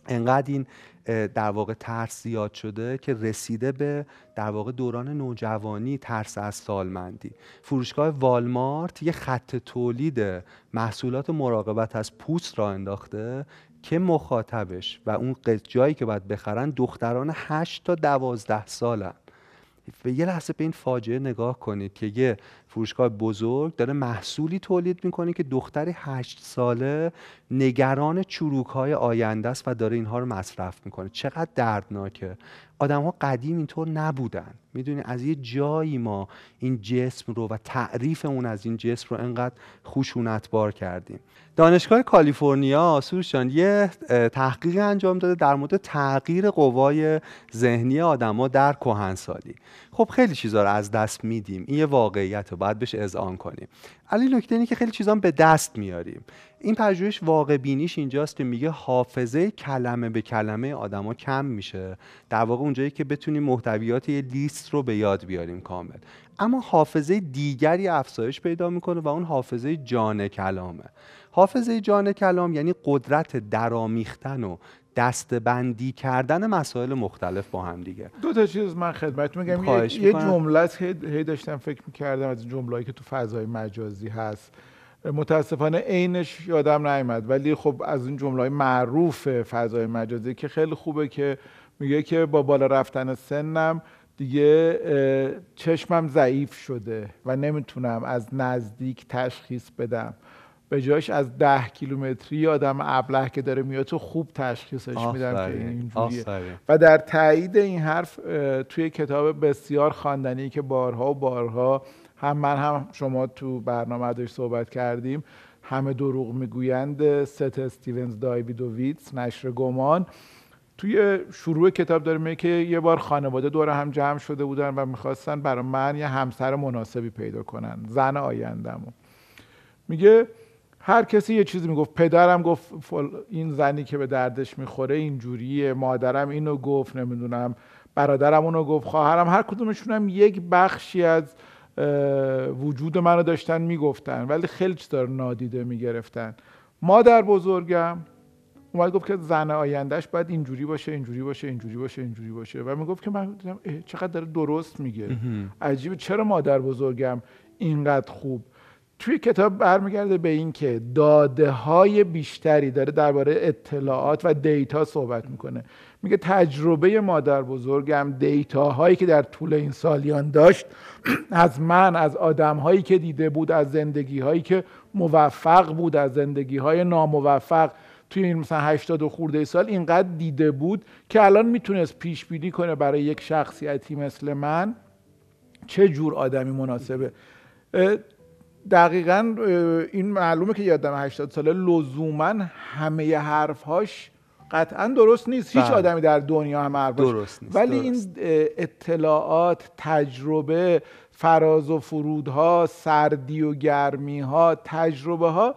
انقدر این در واقع ترس زیاد شده که رسیده به در واقع دوران نوجوانی ترس از سالمندی. فروشگاه والمارت یه خط تولید محصولات مراقبت از پوست را انداخته که مخاطبش و اون جایی که باید بخرن دختران هشت تا دوازده سالن. یه لحظه به این فاجعه نگاه کنید که یه فروشگاه بزرگ داره محصولی تولید میکنه که دختر هشت ساله نگران چروک‌های آینده است و داره اینها رو مصرف میکنه. چقدر دردناکه. آدم‌ها قدیم اینطور نبودن. میدونی از یه جایی ما این جسم رو و تعریف اون از این جسم رو انقدر خشونتبار کردیم. دانشگاه کالیفرنیا سوشان یه تحقیق انجام داده در مورد تغییر قوای ذهنی آدم‌ها در کهنسالی. خب خیلی چیزا رو از دست میدیم. این یه واقعیته، باید بهش اذعان کنیم. علی نکته اینه که خیلی چیزا به دست میاریم. این پژوهش واقع بینیش اینجاست که میگه حافظه کلمه به کلمه آدما کم میشه. در واقع اونجایی که بتونیم محتویات یه لیست رو به یاد بیاریم کامل. اما حافظه دیگری افزایش پیدا میکنه و اون حافظه جان کلامه. حافظه جان کلام یعنی قدرت درامیختن و دستبندی کردن مسائل مختلف با هم دیگه. دو تا چیز من خدمت میگم. یه جمله هی داشتم فکر میکردم از جمله‌ای که تو فضای مجازی هست، متاسفانه عینش یادم نیامد، ولی خب از این جمله‌های معروف فضای مجازی که خیلی خوبه که میگه که با بالا رفتن سنم دیگه چشمم ضعیف شده و نمیتونم از نزدیک تشخیص بدم. به جایش از ده کیلومتری آدم ابله که داره میاد تو خوب تشخیصش میدم که اینجوریه. و در تایید این حرف توی کتاب بسیار خواندنی که بارها و بارها هم من هم شما تو برنامه داشت صحبت کردیم، همه دروغ میگویند، ست استیونز دایویدوویتس، نشر گمان، توی شروع کتاب داره میگه که یه بار خانواده دوره هم جمع شده بودن و میخواستن برای من یه همسر مناسبی پیدا کنن، زن آینده‌مو. میگه هر کسی یه چیزی میگفت. پدرم گفت این زنی که به دردش میخوره اینجوریه، مادرم اینو گفت، نمیدونم برادرم اونو گفت، خواهرم، هر کدومشون هم یک بخشی از وجود منو داشتن میگفتن، ولی خیلی چیزا رو نادیده میگرفتن. مادر بزرگم اومد گفت که زن آیندهش باید اینجوری باشه، اینجوری باشه، اینجوری باشه، اینجوری باشه، و میگفت که من چقدر داره درست میگه، عجیبه چرا مادر بزرگم اینقدر خوب. توی کتاب برمیگرده به این که داده های بیشتری داره درباره اطلاعات و دیتا صحبت میکنه. میگه تجربه مادر بزرگم، دیتاهایی که در طول این سالیان داشت از من، از آدمهایی که دیده بود، از زندگیهایی که موفق بود، از زندگیهای ناموفق، توی این مثلا هشتاد و خورده سال اینقدر دیده بود که الان میتونست پیش بینی کنه برای یک شخصیتی مثل من چه جور آدمی مناسبه. دقیقاً این معلومه که یادم هشتاد ساله لزوماً همه حرفهاش قطعاً درست نیست. هیچ آدمی در دنیا هم حرفش درست نیست، ولی درست. این اطلاعات، تجربه، فراز و فرودها، سردی و گرمیها، تجربه ها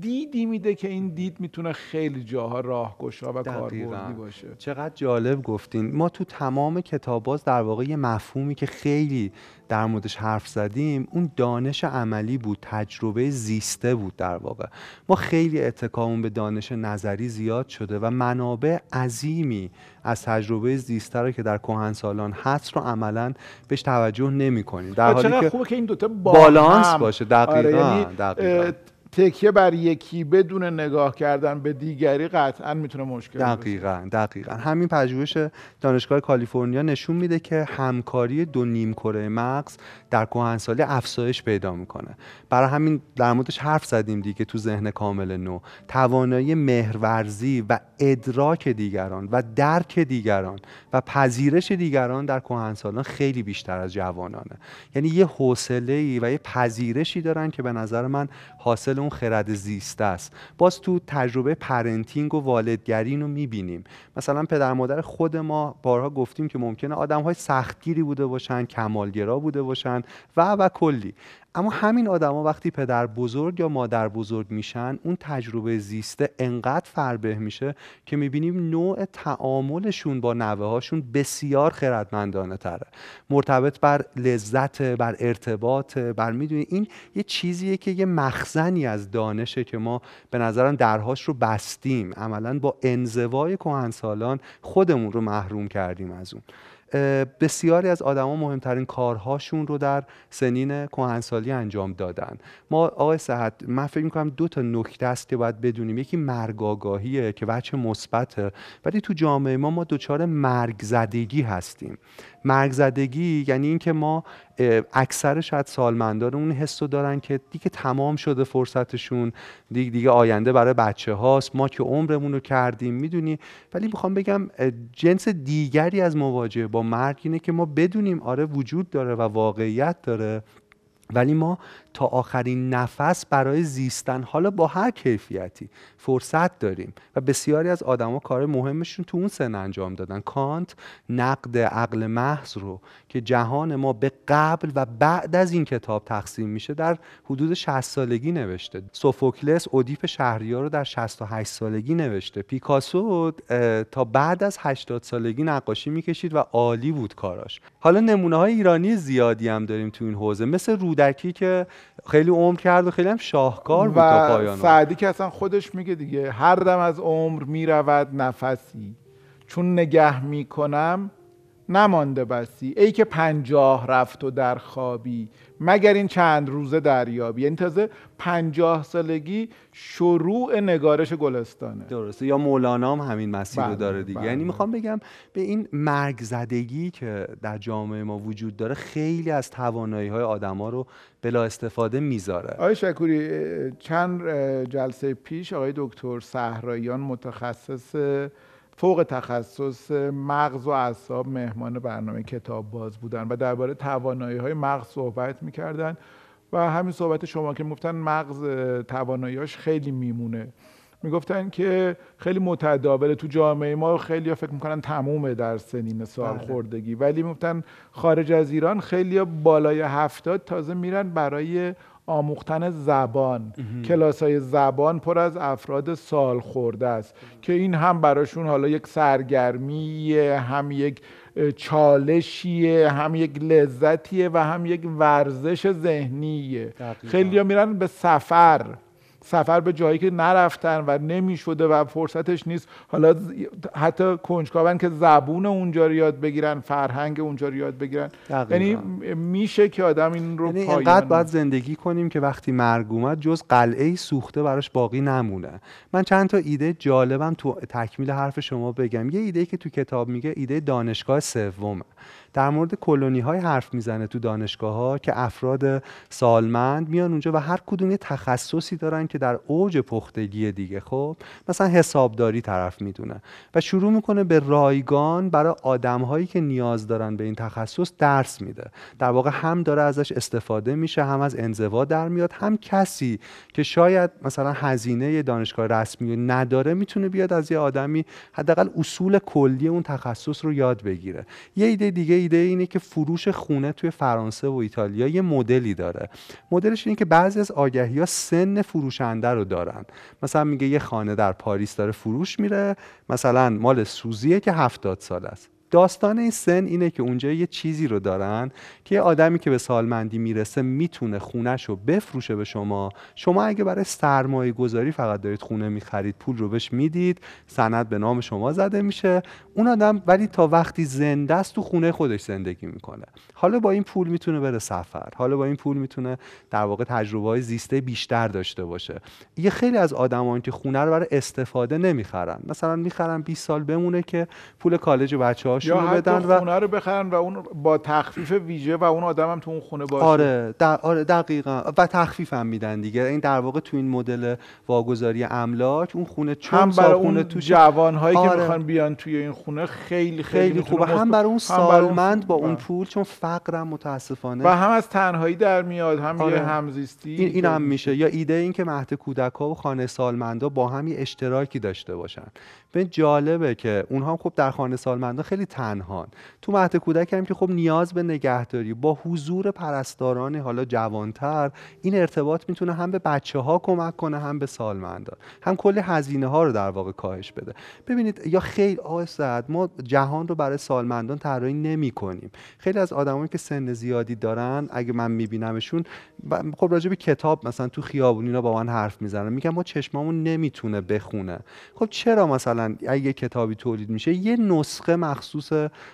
دیدی میده که این دید میتونه خیلی جاها راهگشا و کاربردی باشه. چقدر جالب گفتین. ما تو تمام کتاباز در واقع یه مفهومی که خیلی در موردش حرف زدیم اون دانش عملی بود، تجربه زیسته بود. در واقع ما خیلی اتکامون به دانش نظری زیاد شده و منابع عظیمی از تجربه زیسته رو که در کهنسالان هست رو عملاً بهش توجه نمی‌کنیم، در حالی که خوبه که این دو تا با بالانس هم باشه. دقیقاً. آره، دقیقاً تکیه بر یکی بدون نگاه کردن به دیگری قطعاً میتونه مشکل باشه. دقیقاً، دقیقاً. همین پژوهش دانشگاه کالیفرنیا نشون میده که همکاری دو نیم کره مغز در کهنسالی افزایش پیدا میکنه. برای همین در موردش حرف زدیم دیگه. تو ذهن کامل نو توانایی مهرورزی و ادراک دیگران و درک دیگران و پذیرش دیگران در کهنسالان خیلی بیشتر از جوانانه. یعنی یه حوصله‌ای و یه پذیرشی دارن که به نظر من حاصل اون خرد زیسته است. باز تو تجربه پرنتینگ و والدگری رو می‌بینیم. مثلا پدر مادر خود ما بارها گفتیم که ممکنه آدم‌های سختگیری بوده باشن، کمالگرا بوده باشن و و کلی. اما همین آدما وقتی پدر بزرگ یا مادر بزرگ میشن، اون تجربه زیسته انقدر فربه میشه که میبینیم نوع تعاملشون با نوه هاشون بسیار خردمندانه تره، مرتبط بر لذت، بر ارتباط، بر میدونی این یه چیزیه که یه مخزنی از دانشه که ما به نظرم درهاش رو بستیم، عملا با انزوای کهنسالان خودمون رو محروم کردیم از اون. بسیاری از آدما مهمترین کارهاشون رو در سنین کهنسالی انجام دادن. ما آقای صحت، من فکر می‌کنم دو تا نکته است که باید بدونیم. یکی مرگ آگاهیه که وجه مثبته، ولی تو جامعه ما ما دوچار مرگ زدگی هستیم. مرگ زدگی یعنی اینکه ما اکثر شاید سالمندان اون حسو دارن که دیگه تمام شده فرصتشون، دیگه دیگه آینده برای بچه هاست، ما که عمرمون رو کردیم، میدونی. ولی میخوام بگم جنس دیگری از مواجهه با مرگ اینه که ما بدونیم آره وجود داره و واقعیت داره، ولی ما تا آخرین نفس برای زیستن، حالا با هر کیفیتی، فرصت داریم و بسیاری از آدما کار مهمشون تو اون سن انجام دادن. کانت نقد عقل محض رو که جهان ما به قبل و بعد از این کتاب تقسیم میشه در حدود شصت سالگی نوشته. سوفوکلس اودیپ شهریار رو در شصت و هشت سالگی نوشته. پیکاسو تا بعد از هشتاد سالگی نقاشی میکشید و عالی بود کاراش. حالا نمونه‌های ایرانی زیادی هم داریم تو این حوزه، مثل رودکی که خیلی عمر کرد و خیلی هم شاهکار بود تا پایان. و سعدی که اصلا خودش میگه دیگه، هر دم از عمر میرود نفسی، چون نگه میکنم نمانده بسی، ای که پنجاه رفت و در خوابی، مگر این چند روزه دریابی. یعنی تازه پنجاه سالگی شروع نگارش گلستانه، درسته؟ یا مولانا هم همین مسیر رو داره دیگه. یعنی میخوام بگم به این مرگ زدگی که در جامعه ما وجود داره خیلی از توانایی های آدم ها رو بلا استفاده میذاره. آقای شکوری، چند جلسه پیش آقای دکتر صحراییان، متخصص فوق تخصص مغز و اعصاب، مهمان برنامه کتاب باز بودن و درباره توانایی‌های مغز صحبت می‌کردن و همین صحبت شما که می‌گفتن مغز توانایی‌هاش خیلی میمونه. می‌گفتن که خیلی متداوله تو جامعه ما، خیلی‌ها فکر می‌کنن تمومه در سنین سالخوردگی، ولی می‌گفتن خارج از ایران خیلی‌ها بالای هفتاد تازه میرن برای آموختن زبان. کلاس‌های زبان پر از افراد سال خورده است که این هم براشون حالا یک سرگرمیه، هم یک چالشیه، هم یک لذتیه و هم یک ورزش ذهنیه. خیلی‌ها میرن به سفر، سفر به جایی که نرفتن و نمیشده و فرصتش نیست، حالا حتی کنجکاون که زبون اونجا رو یاد بگیرن، فرهنگ اونجا رو یاد بگیرن. یعنی میشه که آدم این رو پایان، اینقدر باید زندگی کنیم که وقتی مرگ اومد جز قلعه سوخته براش باقی نمونه. من چند تا ایده جالبم تو تکمیل حرف شما بگم. یه ایده که تو کتاب میگه، ایده دانشگاه سومه، در مورد کلونی های حرف میزنه تو دانشگاه ها که افراد سالمند میان اونجا و هر کدوم یه تخصصی دارن که در اوج پختگی دیگه، خب مثلا حسابداری طرف میدونه و شروع میکنه به رایگان برای آدم هایی که نیاز دارن به این تخصص درس میده. در واقع هم داره ازش استفاده میشه، هم از انزوا در میاد، هم کسی که شاید مثلا هزینه یه دانشگاه رسمی نداره میتونه بیاد از یه آدمی حداقل اصول کلی اون تخصص رو یاد بگیره. یه ایده دیگه ایده اینه که فروش خونه توی فرانسه و ایتالیا یه مدلی داره. مدلش اینه که بعضی از آگهی‌ها سن فروشنده رو دارن. مثلا میگه یه خانه در پاریس داره فروش میره، مثلا مال سوزیه که هفتاد سال است. داستان این سن اینه که اونجا یه چیزی رو دارن که آدمی که به سالمندی میرسه میتونه خونش رو بفروشه به شما. شما اگه برای سرمایه گذاری فقط دارید خونه میخرید، پول رو بهش میدید، سند به نام شما زده میشه، اون آدم ولی تا وقتی زنده است تو خونه خودش زندگی میکنه. حالا با این پول میتونه بره سفر، حالا با این پول میتونه در واقع تجربه‌های زیسته بیشتر داشته باشه. یه خیلی از آدمایی که خونه رو برای استفاده نمیخرن، مثلا میخرن بیست سال بمونه که پول کالج بچه‌ها یا حتی خونه رو بخرن و اون با تخفیف ویژه و اون آدم هم تو اون خونه باشه. آره, در... آره دقیقا، و تخفیف هم میدن دیگه. این در واقع تو این مدل واگذاری املاک اون خونه چون خونه تو جوانهایی آره. که میخوان بیان توی این خونه خیلی خیلی, خیلی خوبه، هم, هم برای اون سالمند با اون پول، چون فقرم متاسفانه، و هم از تنهایی در میاد، هم آره. یه همزیستی این, این هم میشه. یا ایده این که مهد کودک‌ها و خانه سالمندا با هم اشتراکی داشته باشن. به جالبه که اونها خب در خانه سالمندا خیلی تنهان، تو مهد کودک هم که خب نیاز به نگهداری، با حضور پرستاران حالا جوانتر این ارتباط میتونه هم به بچه ها کمک کنه، هم به سالمندان، هم کل هزینه ها رو در واقع کاهش بده. ببینید یا خیلی آساد، ما جهان رو برای سالمندان طراحی نمی کنیم. خیلی از آدمایی که سن زیادی دارن، اگه من میبینمشون خب راجع به کتاب مثلا تو خیابون اینا با من حرف میزنن، میگم ما چشممون نمیتونه بخونه. خب چرا مثلا مثلا اگه کتابی تولید میشه یه نسخه مخصوص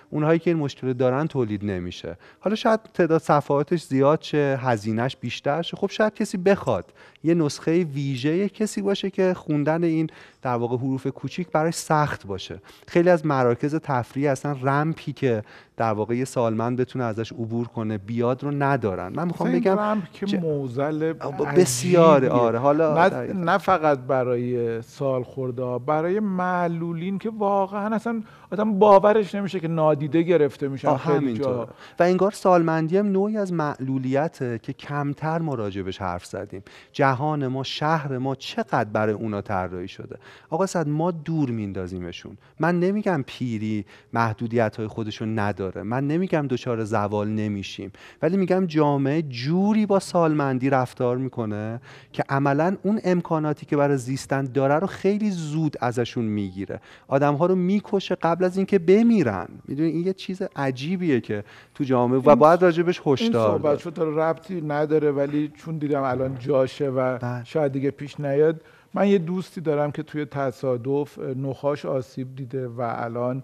اونهایی که این مشکل دارن تولید نمیشه. حالا شاید تعداد صفحاتش زیاد شه، هزینهش بیشتر شه، خب شاید کسی بخواد یه نسخه ویژه کسی باشه که خوندن این در واقع حروف کوچیک برای سخت باشه. خیلی از مراکز تفریح اصلا رمپی که در واقع یه سالمند بتونه ازش عبور کنه بیاد رو ندارن. من میخوام بگم رمپ که ج... موزل بسیاره. آره حالا نه, نه فقط برای سالخورده‌ها، برای معلولین که واقعا اصلا آدم باورش نمیشه که نادیده گرفته میشن خیلی جا. و انگار سالمندی هم نوعی از معلولیته که کمتر ما راجبش حرف زدیم. جهان ما، شهر ما چقدر برای اونا طراحی شده. آقا صد ما دور میندازیمشون. من نمیگم پیری محدودیت‌های خودش رو نداره، من نمیگم دچار زوال نمیشیم، ولی میگم جامعه جوری با سالمندی رفتار میکنه که عملاً اون امکاناتی که برای زیستن داره رو خیلی زود ازشون میگیره. آدم‌ها رو میکشه قبل از اینکه بمیرن. میدونی این یه چیز عجیبیه که تو جامعه و باید راجبش هشدار. این صحبت شد ربطی نداره ولی چون دیدم الان جاشه و شاید دیگه پیش نیاد. من یه دوستی دارم که توی تصادف نخاش آسیب دیده و الان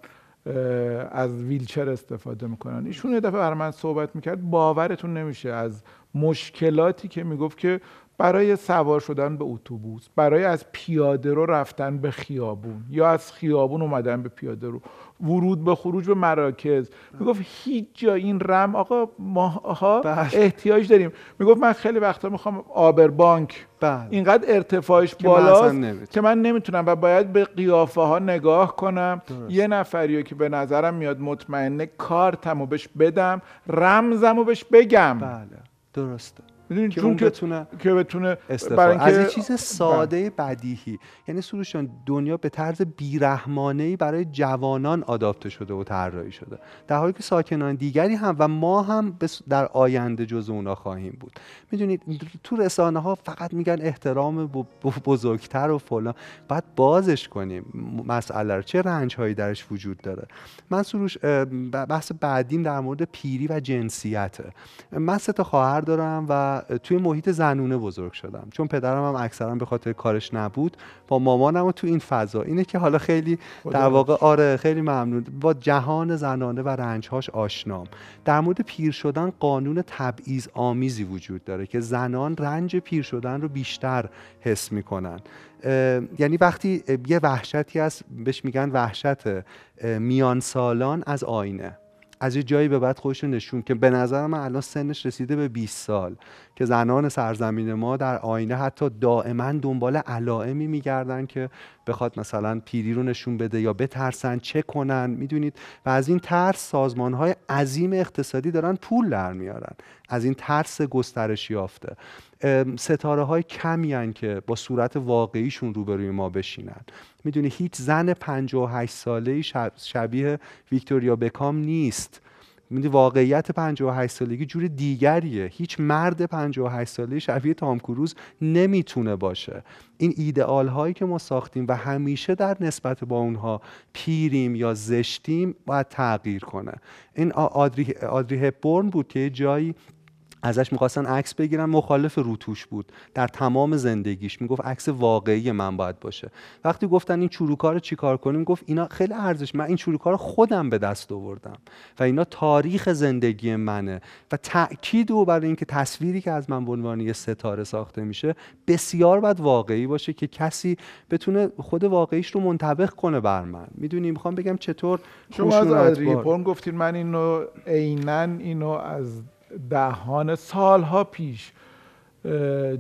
از ویلچر استفاده میکنن. ایشون یه دفعه برای من صحبت میکرد، باورتون نمیشه از مشکلاتی که میگفت که برای سوار شدن به اتوبوس، برای از پیاده رو رفتن به خیابون یا از خیابون اومدن به پیاده رو، ورود به خروج به مراکز، میگفت هیچ جا این رم آقا ماها احتیاج داریم. میگفت من خیلی وقتا میخوام آبربانک بله. اینقدر ارتفاعش بالاست که من نمیتونم و باید به قیافه ها نگاه کنم. درست. یه نفریو که به نظرم میاد مطمئنه کارتمو بهش بدم، رمزمو بهش بگم. بله درسته. که اون بتونه که بتونه برای از یه چیز ساده بره. بدیهی. یعنی سروش جان دنیا به طرز بیرحمانه‌ای برای جوانان آداپته شده و طراحی شده، در حالی که ساکنان دیگری هم و ما هم در آینده جزو اونا خواهیم بود. میدونید تو رسانه ها فقط میگن احترام بزرگتر و فلان، بعد بازش کنیم مسئله رو، چه رنج هایی درش وجود داره. من سروش بحث بعدیم در مورد پیری و جنسیته. من سه تا خواهر دارم و توی محیط زنونه بزرگ شدم، چون پدرم هم اکثرا به خاطر کارش نبود، با مامانم و تو این فضا اینه که حالا خیلی در واقع آره خیلی ممنون با جهان زنانه و رنجهاش آشنام. در مورد پیر شدن قانون تبعیض آمیزی وجود داره که زنان رنج پیر شدن رو بیشتر حس میکنن. یعنی وقتی یه وحشتی هست بهش میگن وحشت میان سالان از آینه، از یه جایی به بعد خودشون نشون که به نظر من الان سنش رسیده به بیست سال که زنان سرزمین ما در آینه حتی دائما دنبال علائمی میگردن که بخواد مثلا پیری رو نشون بده یا بترسن چه کنن، میدونید. و از این ترس سازمان‌های عظیم اقتصادی دارن پول در میارن، از این ترس گسترش یافته. ستاره های کمی هن که با صورت واقعیشون روبروی ما بشینن. میدونی هیچ زن پنجاه و هشت ساله‌ای شب شبیه ویکتوریا بکام نیست. واقعیت پنجاه و هشت سالگی جور دیگریه. هیچ مرد پنجاه و هشت ساله شبیه تام کروز نمیتونه باشه. این ایدئال هایی که ما ساختیم و همیشه در نسبت با اونها پیریم یا زشتیم باید تغییر کنه. این آدری آدری هپبورن بود که جایی ازش میخواستن عکس بگیرن، مخالف روتوش بود در تمام زندگیش، میگفت عکس واقعی من باید باشه. وقتی گفتن این چروکارو چیکار کنیم، گفت اینا خیلی ارزش، من این چروکارو خودم به دست آوردم و اینا تاریخ زندگی منه. و تاکید و برای اینکه تصویری که از من به عنوان یه ستاره ساخته میشه بسیار باید واقعی باشه که کسی بتونه خود واقعیش رو منطبق کنه بر من. میدونی میخوام بگم چطور شما از آدریپون گفتین، من اینو عیناً اینو از دهان سالها پیش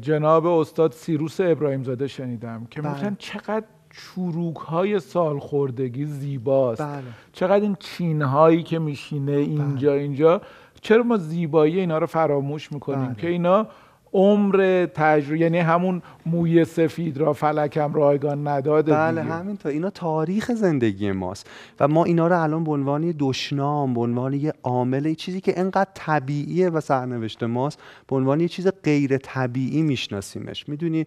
جناب استاد سیروس ابراهیمزاده شنیدم که میگفتن چقدر چروک‌های سالخوردگی زیباست. بله. چقدر این چین‌هایی که میشینه اینجا بله. اینجا چرا ما زیبایی اینا رو فراموش میکنیم؟ بله. که اینا عمر تجربه، یعنی همون موی سفید را فلکم رایگان نداده. بله همینطور، اینا تاریخ زندگی ماست و ما اینا رو الان به عنوان دشنام، به عنوان یه عامل، یه چیزی که انقدر طبیعیه و سرنوشت ماست، به عنوان یه چیز غیر طبیعی میشناسیمش. میدونی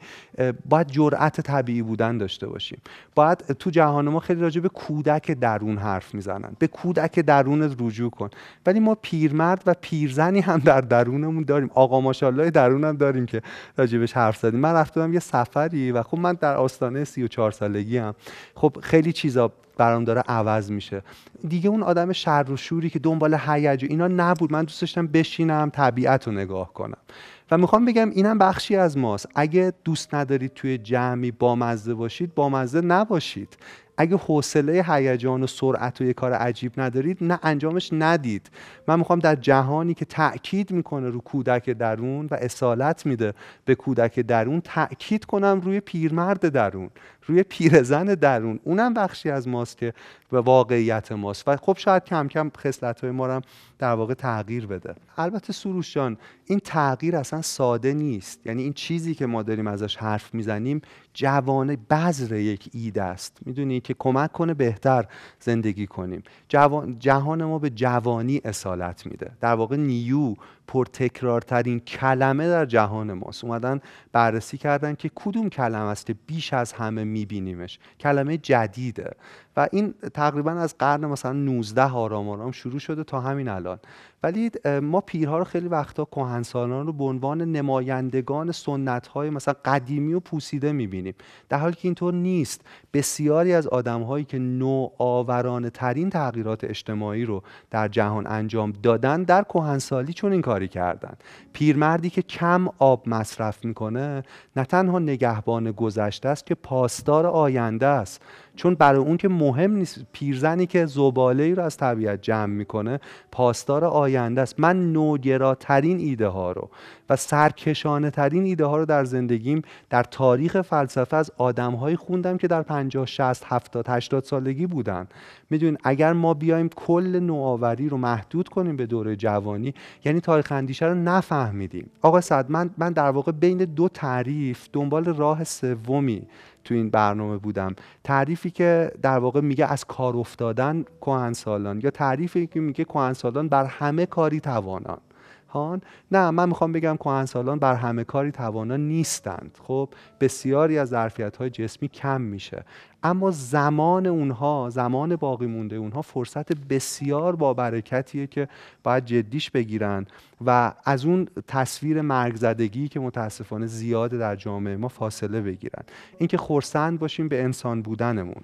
باید جرأت طبیعی بودن داشته باشیم. باید تو جهان ما خیلی راجع به کودک درون حرف میزنن، به کودک درونت رجوع کن، ولی ما پیرمرد و پیرزنی هم در درونمون داریم، آقا ماشاءالله درون هم داریم که راجبش حرف زدیم. من رفتم یه سفری و خب من در آستانه سی و چهار سالگی ام، خب خیلی چیزا برام داره عوض میشه دیگه. اون آدم شر و شوری که دنبال هیجان اینا نبود، من دوست داشتم بشینم طبیعت رو نگاه کنم. و میخوام بگم اینم بخشی از ماست. اگه دوست ندارید توی جمعی بامزه باشید، بامزه نباشید. اگه حوصله هیجان و سرعت و یه کار عجیب ندارید، نه انجامش ندید. من میخوام در جهانی که تأکید میکنه رو کودک درون و اصالت میده به کودک درون، تأکید کنم روی پیرمرد درون، روی پیرزن درون. اونم بخشی از ماست که و واقعیت ماست و خب شاید کم کم خصلت‌های ما رو در واقع تغییر بده. البته سروش جان، این تغییر اصلا ساده نیست. یعنی این چیزی که ما داریم ازش حرف میزنیم جوانه بذر یک ایده است، میدونی، که کمک کنه بهتر زندگی کنیم. جوان، جهان ما به جوانی اصالت میده. در واقع نیو پرتکرارترین کلمه در جهان ماست. اومدن بررسی کردن که کدوم کلمه است که بیش از همه میبینیمش، کلمه جدیده. و این تقریبا از قرن مثلا نوزده آرام آرام شروع شده تا همین الان. ولی ما پیرها رو خیلی وقتا کهنسالان رو به عنوان نمایندگان سنت‌های مثلا قدیمی و پوسیده می‌بینیم، در حالی که اینطور نیست. بسیاری از آدم‌هایی که نوآورانه‌ترین تغییرات اجتماعی رو در جهان انجام دادن، در کهنسالی چون این کاری کردن. پیرمردی که کم آب مصرف می‌کنه نه تنها نگهبان گذشته است که پاسدار آینده است، چون برای اون که مهم نیست. پیرزنی که زباله‌ای رو از طبیعت جمع می‌کنه پاسدار آینده است. من نوگراترین ایده ها رو و سرکشانه ترین ایده ها رو در زندگیم، در تاریخ فلسفه، از آدم‌هایی خوندم که در پنجاه شصت هفتاد هشتاد سالگی بودن. میدونین اگر ما بیایم کل نوآوری رو محدود کنیم به دوره جوانی، یعنی تاریخ اندیشه رو نفهمیدیم. آقا صد، من من در واقع بین دو تعریف دنبال راه سومی تو این برنامه بودم. تعریفی که در واقع میگه از کار افتادن کهنسالان، یا تعریفی که میگه کهنسالان بر همه کاری توانان. ها، نه، من میخوام بگم کهنسالان بر همه کاری توانا نیستند. خب بسیاری از ظرفیت‌های جسمی کم میشه، اما زمان اونها، زمان باقی مونده اونها، فرصت بسیار با برکتیه که باید جدیش بگیرن و از اون تصویر مرگ زدگی که متاسفانه زیاده در جامعه ما فاصله بگیرن. اینکه خرسند باشیم به انسان بودنمون،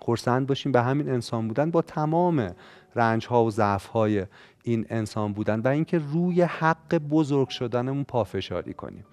خرسند باشیم به همین انسان بودن با تمام رنج‌ها و ضعف‌های این انسان بودن، و اینکه روی حق بزرگ شدنمون پافشاری کنیم.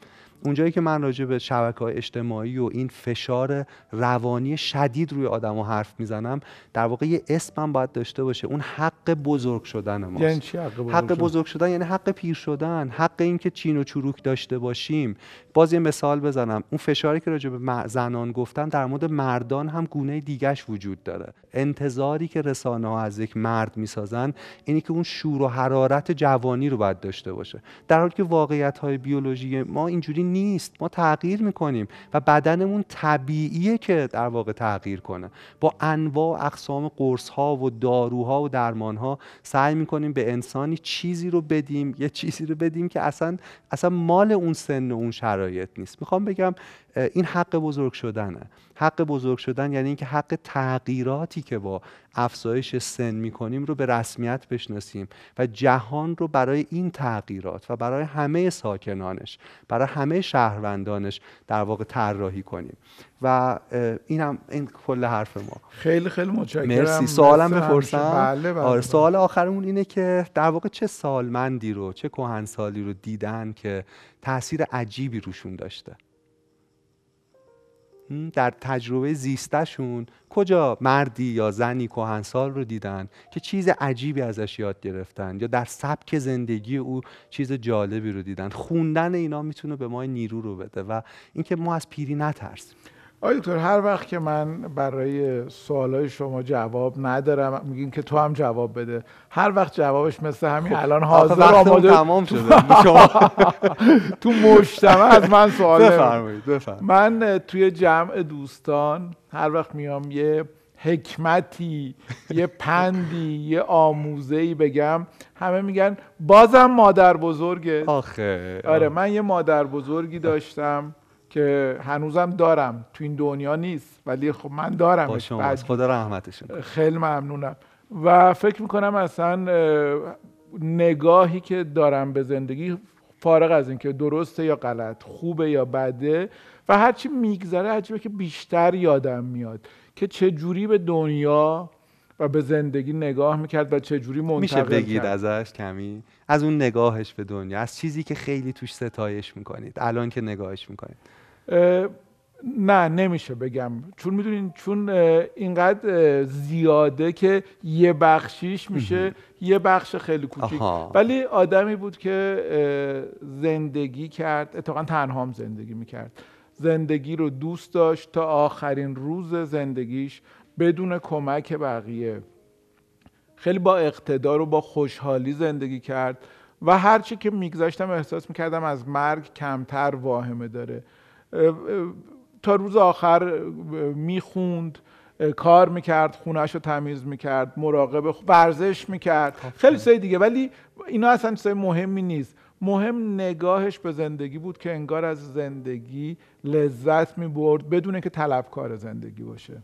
اونجایی که من راجع به شبکه‌های اجتماعی و این فشار روانی شدید روی آدمو حرف میزنم، در واقع یه اسمم باید داشته باشه. اون حق بزرگ شدن ماست. یعنی چی حق بزرگ, حق بزرگ شدن؟ یعنی حق پیر شدن، حق این که چین و چروک داشته باشیم. باز یه مثال بزنم، اون فشاری که راجع به زنان گفتم در مورد مردان هم گونه دیگه‌اش وجود داره. انتظاری که رسانه‌ها از یک مرد میسازن اینی که اون شور و حرارت جوانی رو باید داشته باشه، در حالی که واقعیت‌های بیولوژی ما اینجوری نیست. ما تغییر میکنیم و بدنمون طبیعیه که در واقع تغییر کنه. با انواع و اقسام قرص‌ها و داروها و درمان‌ها سعی میکنیم به انسانی چیزی رو بدیم، یه چیزی رو بدیم که اصلا اصلا مال اون سن و اون شرایط نیست. میخوام بگم این حق بزرگ شدنه. حق بزرگ شدن یعنی اینکه حق تغییراتی که با افزایش سن میکنیم رو به رسمیت بشناسیم و جهان رو برای این تغییرات و برای همه ساکنانش، برای همه شهروندانش در واقع طراحی کنیم. و اینم این کل حرف ما. خیلی خیلی متشکرم. مرسی. سوالم بپرسم؟ بله بله. آره، سوال آخرمون اینه که در واقع چه سالمندی رو، چه کهنسالی رو دیدن که تاثیر عجیبی روشون داشته در تجربه زیستشون؟ کجا مردی یا زنی کهنسال رو دیدن که چیز عجیبی ازش یاد گرفتن، یا در سبک زندگی او چیز جالبی رو دیدن؟ خوندن اینا میتونه به ما نیرو رو بده و اینکه ما از پیری نترسیم. آقای دکتر، هر وقت که من برای سوالای شما جواب ندارم میگین که تو هم جواب بده. هر وقت جوابش مثل همین خب. الان حاضر آماده تمام شده. تو مجتمع از من سواله. بفرمایید بفرمایید. من توی جمع دوستان هر وقت میام یه حکمتی، یه پندی، یه آموزه‌ای بگم، همه میگن بازم مادر بزرگه. آخه آره، من یه مادر بزرگی داشتم که هنوزم دارم. تو این دنیا نیست ولی خب من دارم. خدا رحمتشون. خیلی ممنونم. و فکر میکنم اصلا نگاهی که دارم به زندگی فارغ از اینکه درسته یا غلط، خوبه یا بده، و هرچی میگذره عجیبه که بیشتر یادم میاد که چجوری به دنیا و به زندگی نگاه میکرد و چجوری منتقل کرد. میشه بگید ازش کمی؟ از اون نگاهش به دنیا، از چیزی که خیلی توش ستایش میکنید الان که نگاهش میکنید. نه نمیشه بگم، چون میدونین چون اینقدر زیاده که یه بخشیش میشه یه بخش خیلی کوچیک. ولی آدمی بود که زندگی کرد، اتفاقا تنها هم زندگی میکرد، زندگی رو دوست داشت تا آخرین روز زندگیش بدون کمک بقیه، خیلی با اقتدار و با خوشحالی زندگی کرد و هرچی که میگذاشتم احساس میکردم از مرگ کمتر واهمه داره. تا روز آخر میخوند، کار میکرد، خونهش رو تمیز میکرد، مراقب ورزش میکرد، خیلی چیزای دیگه، ولی اینا اصلا چیزای مهمی نیست. مهم نگاهش به زندگی بود که انگار از زندگی لذت میبرد بدون که طلبکار زندگی باشه.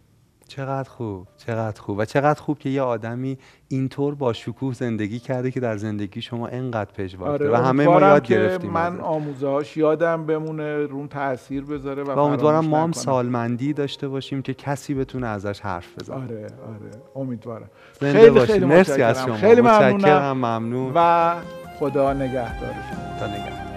چقدر خوب، چقدر خوب و چقدر خوب که یه آدمی اینطور با شکوه زندگی کرده که در زندگی شما انقدر پژواک داره. آره، و همه ما یاد گرفتیم. من آموزه‌هاش یادم بمونه، روم تاثیر بذاره و امیدوارم ما هم سالمندی داشته باشیم که کسی بتونه ازش حرف بزنه. آره آره امیدوارم. خیلی خیلی مرسی از شما. خیلی ممنونم. ممنون و خدا نگهدارتون. تا نگهدار.